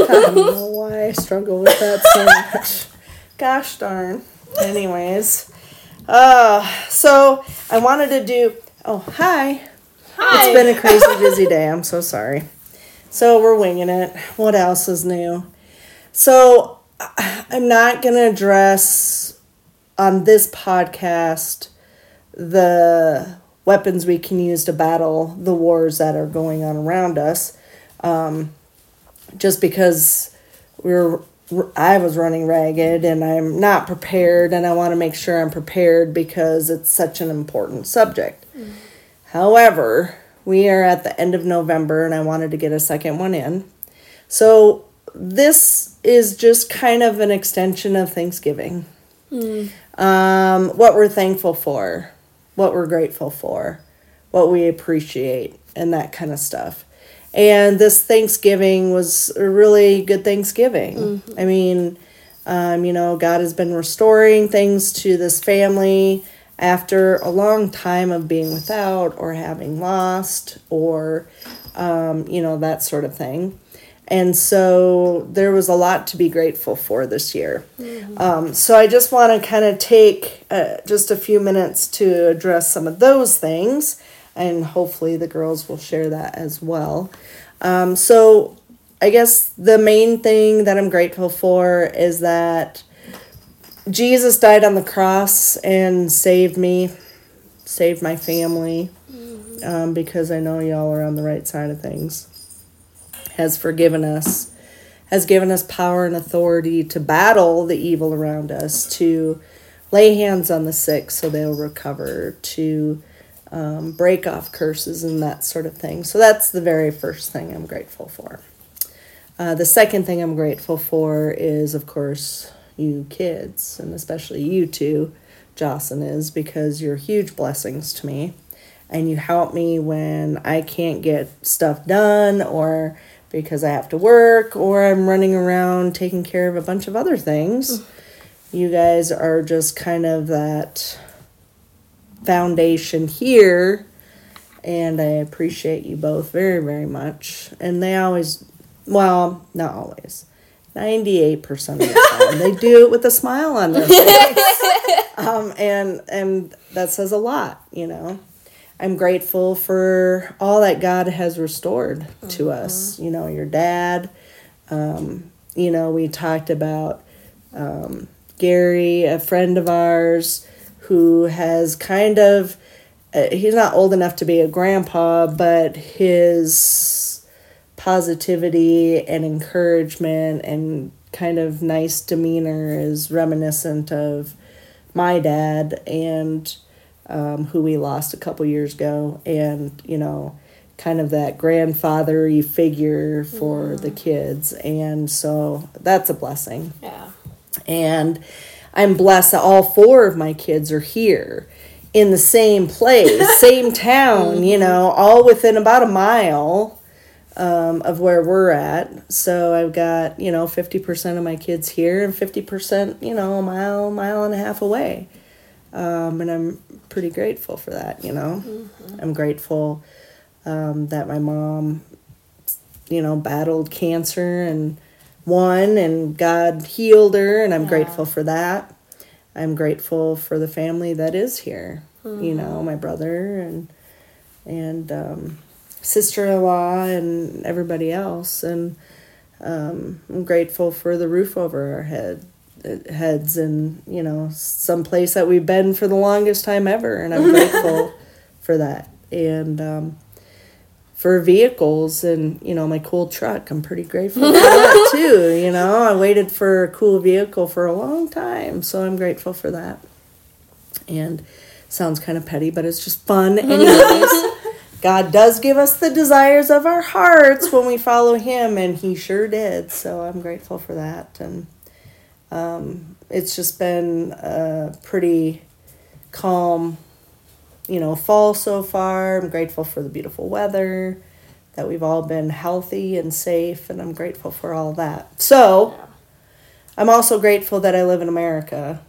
I don't know why I struggle with that so much. Gosh darn. Anyways. So I wanted to do... Oh, hi. Hi. It's been a crazy busy day. I'm so sorry. So we're winging it. What else is new? So I'm not going to address on this podcast the weapons we can use to battle the wars that are going on around us. Just because I was running ragged and I'm not prepared, and I want to make sure I'm prepared because it's such an important subject. Mm-hmm. However, we are at the end of November and I wanted to get a second one in. So this is just kind of an extension of Thanksgiving. Mm. What we're thankful for, what we're grateful for, what we appreciate, and that kind of stuff. And this Thanksgiving was a really good Thanksgiving. Mm-hmm. I mean, you know, God has been restoring things to this family after a long time of being without or having lost or, you know, that sort of thing. And so there was a lot to be grateful for this year. Mm-hmm. So I just want to kind of take just a few minutes to address some of those things. And hopefully the girls will share that as well. So I guess the main thing that I'm grateful for is that Jesus died on the cross and saved me, saved my family, because I know y'all are on the right side of things. Has forgiven us, has given us power and authority to battle the evil around us, to lay hands on the sick so they'll recover, to break off curses and that sort of thing. So that's the very first thing I'm grateful for. The second thing I'm grateful for is, of course, you kids, and especially you two, Jocelyn is, because you're huge blessings to me. And you help me when I can't get stuff done or because I have to work or I'm running around taking care of a bunch of other things. You guys are just kind of that... foundation here, and I appreciate you both very, very much. And they always, well, not always, 98% of the time, they do it with a smile on their face. And that says a lot, you know. I'm grateful for all that God has restored to us. You know, your dad, you know, we talked about Gary, a friend of ours, who has kind of, he's not old enough to be a grandpa, but his positivity and encouragement and kind of nice demeanor is reminiscent of my dad and who we lost a couple years ago. And, you know, kind of that grandfather-y figure for the kids. And so that's a blessing. Yeah. And I'm blessed that all four of my kids are here in the same place, same town, you know, all within about a mile of where we're at. So I've got, you know, 50% of my kids here and 50%, you know, a mile and a half away. And I'm pretty grateful for that, you know. Mm-hmm. I'm grateful that my mom, you know, battled cancer and won, and God healed her, and I'm grateful for that. I'm grateful for the family that is here, you know, my brother and sister-in-law and everybody else. And I'm grateful for the roof over our heads and, you know, someplace that we've been for the longest time ever, and I'm grateful for that. And for vehicles and, you know, my cool truck. I'm pretty grateful for that, too, you know. I waited for a cool vehicle for a long time, so I'm grateful for that. And sounds kind of petty, but it's just fun. Anyways, God does give us the desires of our hearts when we follow him, and he sure did. So I'm grateful for that. And it's just been a pretty calm, you know, fall so far. I'm grateful for the beautiful weather, that we've all been healthy and safe, and I'm grateful for all that. So, I'm also grateful that I live in America,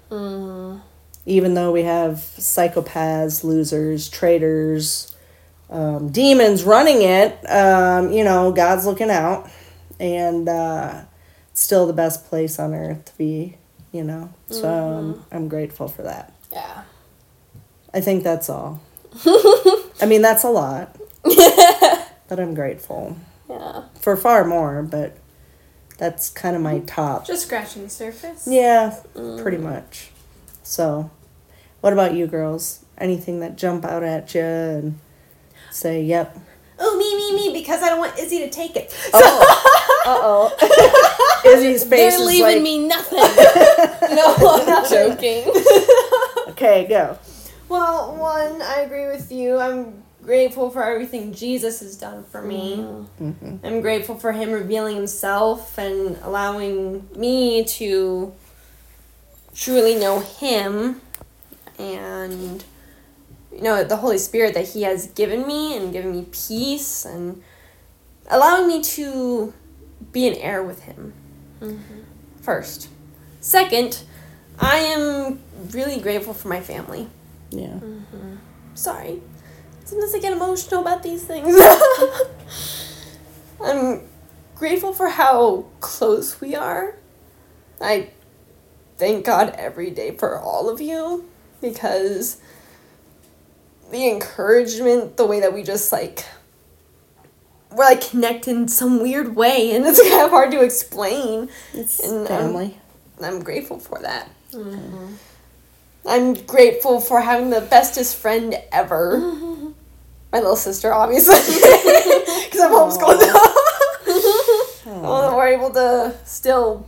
even though we have psychopaths, losers, traitors, demons running it, you know, God's looking out, and it's still the best place on earth to be, you know. So I'm grateful for that. Yeah. I think that's all. I mean, that's a lot. But I'm grateful. Yeah. For far more, but that's kind of my top. Just scratching the surface? Yeah, pretty much. So, what about you girls? Anything that jump out at you and say, yep. Oh, me, because I don't want Izzy to take it. Oh. Uh-oh. Izzy's face is like... They're leaving me nothing. No, I'm not joking. Okay, go. Well, one, I agree with you. I'm grateful for everything Jesus has done for me. Mm-hmm. I'm grateful for him revealing himself and allowing me to truly know him. And, you know, the Holy Spirit that he has given me and giving me peace and allowing me to be an heir with him. Mm-hmm. First. Second, I am really grateful for my family. Yeah. Mm-hmm. Sorry. Sometimes I get emotional about these things. I'm grateful for how close we are. I thank God every day for all of you, because the encouragement, the way that we just we're connect in some weird way, and it's kind of hard to explain. It's and family. I'm grateful for that. Mm-hmm. I'm grateful for having the bestest friend ever. Mm-hmm. My little sister, obviously. Because I'm homeschooled now. Well, we're able to still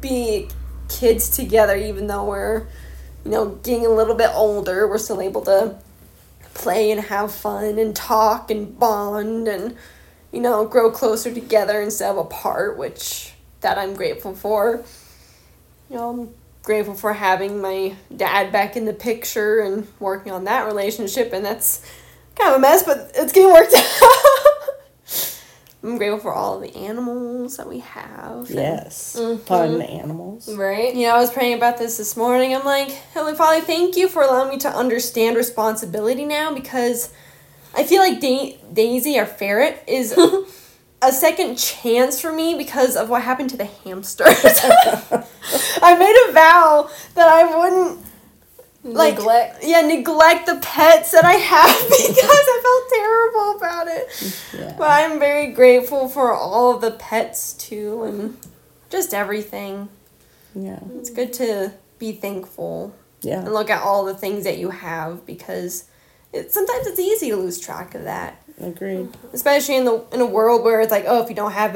be kids together, even though we're, getting a little bit older. We're still able to play and have fun and talk and bond and, grow closer together instead of apart, which that I'm grateful for. I'm grateful for having my dad back in the picture and working on that relationship, and that's kind of a mess, but it's getting worked out. I'm grateful for all the animals that we have. Yes. Mm-hmm. Fun animals. Right. I was praying about this morning. I'm like, Heavenly Father, thank you for allowing me to understand responsibility now, because I feel like Daisy, our ferret, is a second chance for me because of what happened to the hamster. I made a vow that I wouldn't neglect the pets that I have, because I felt terrible about it. Yeah. But I'm very grateful for all of the pets too, and just everything. Yeah. It's good to be thankful. Yeah. And look at all the things that you have, because sometimes it's easy to lose track of that. Agreed. Especially in a world where it's like, oh, if you don't have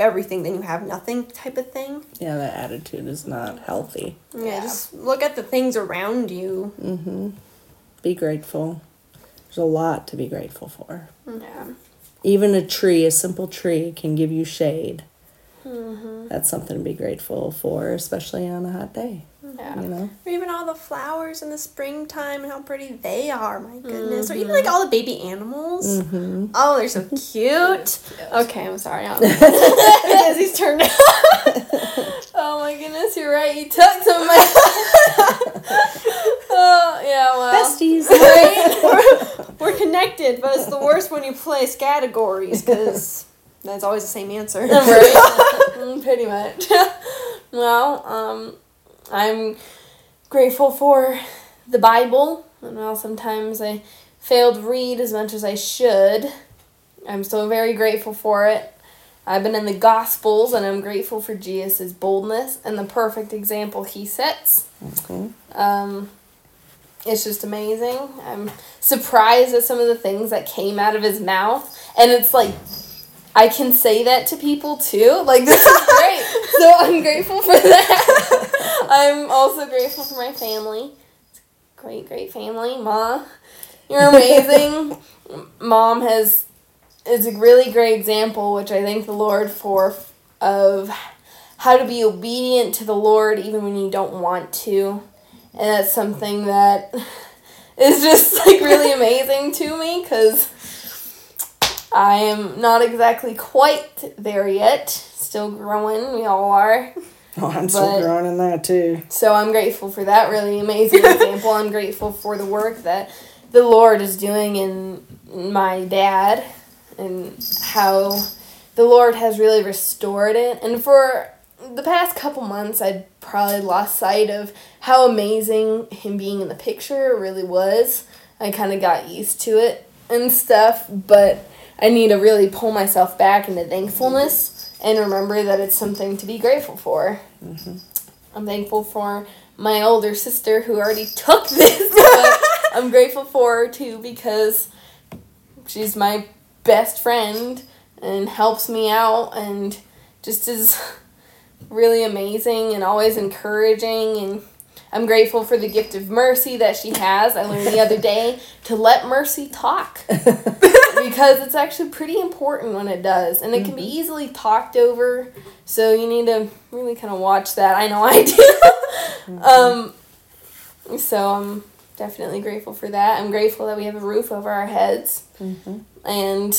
everything, then you have nothing type of thing. Yeah, that attitude is not healthy. Yeah, just look at the things around you. Mm-hmm. Be grateful. There's a lot to be grateful for. Yeah. Even a simple tree can give you shade. Mm-hmm. That's something to be grateful for, especially on a hot day. Yeah. Or even all the flowers in the springtime and how pretty they are, my goodness. Mm-hmm. Or even all the baby animals. Mm-hmm. Oh, they're so cute. Okay, I'm sorry. Izzy's turned out. Oh my goodness, you're right. You took some of my. Oh, yeah, well. Besties. Right? We're connected, but it's the worst when you place categories, because that's always the same answer. Right? Pretty much. Well, I'm grateful for the Bible, and while sometimes I fail to read as much as I should, I'm still very grateful for it. I've been in the Gospels, and I'm grateful for Jesus' boldness and the perfect example he sets. Okay. It's just amazing. I'm surprised at some of the things that came out of his mouth, and it's I can say that to people too. This is great. So I'm grateful for that. I'm also grateful for my family. It's a great family. Ma, you're amazing. Mom is a really great example, which I thank the Lord for, of how to be obedient to the Lord even when you don't want to. And that's something that is just really amazing to me, because I am not exactly quite there yet. Still growing. We all are. Oh, I'm still growing in that, too. So I'm grateful for that really amazing example. I'm grateful for the work that the Lord is doing in my dad, and how the Lord has really restored it. And for the past couple months, I'd probably lost sight of how amazing him being in the picture really was. I kind of got used to it and stuff, but I need to really pull myself back into thankfulness and remember that it's something to be grateful for. Mm-hmm. I'm thankful for my older sister who already took this, but I'm grateful for her too because she's my best friend and helps me out and just is really amazing and always encouraging. And I'm grateful for the gift of mercy that she has. I learned the other day to let mercy talk because it's actually pretty important when it does. And it can be easily talked over, so you need to really kind of watch that. I know I do. So I'm definitely grateful for that. I'm grateful that we have a roof over our heads and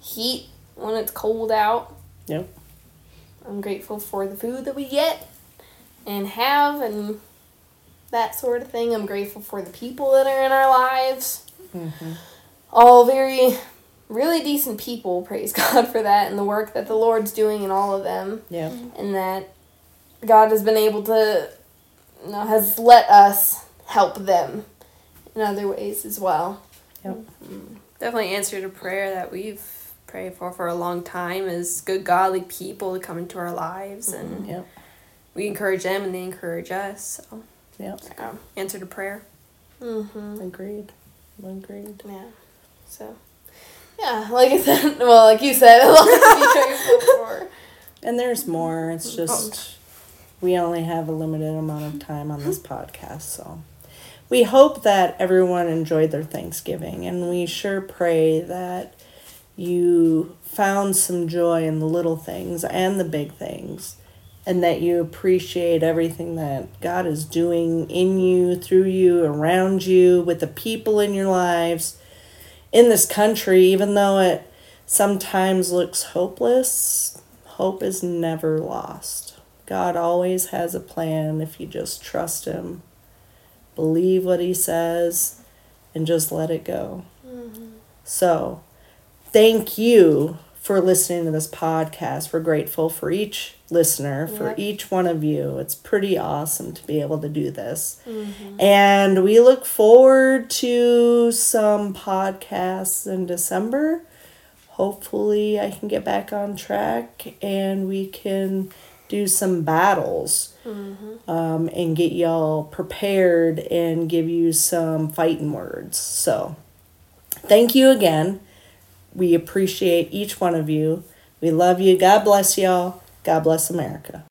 heat when it's cold out. Yep. I'm grateful for the food that we get and have and that sort of thing. I'm grateful for the people that are in our lives. Mm-hmm. All very, really decent people, praise God for that, and the work that the Lord's doing in all of them. Yeah. And that God has been able to, you know, has let us help them in other ways as well. Yep. Mm-hmm. Definitely answered a prayer that we've prayed for a long time is good godly people to come into our lives, and we encourage them and they encourage us. So answered a prayer. Agreed. Yeah. So yeah, like I said, well, like you said, a lot to be grateful for. And there's more. It's just we only have a limited amount of time on this podcast, so we hope that everyone enjoyed their Thanksgiving, and we sure pray that you found some joy in the little things and the big things, and that you appreciate everything that God is doing in you, through you, around you, with the people in your lives, in this country. Even though it sometimes looks hopeless, hope is never lost. God always has a plan if you just trust him, believe what he says, and just let it go. So thank you for listening to this podcast. We're grateful for each listener, for each one of you. It's pretty awesome to be able to do this. And we look forward to some podcasts in December. Hopefully I can get back on track and we can do some battles and get y'all prepared and give you some fighting words. So thank you again. We appreciate each one of you. We love you. God bless y'all. God bless America.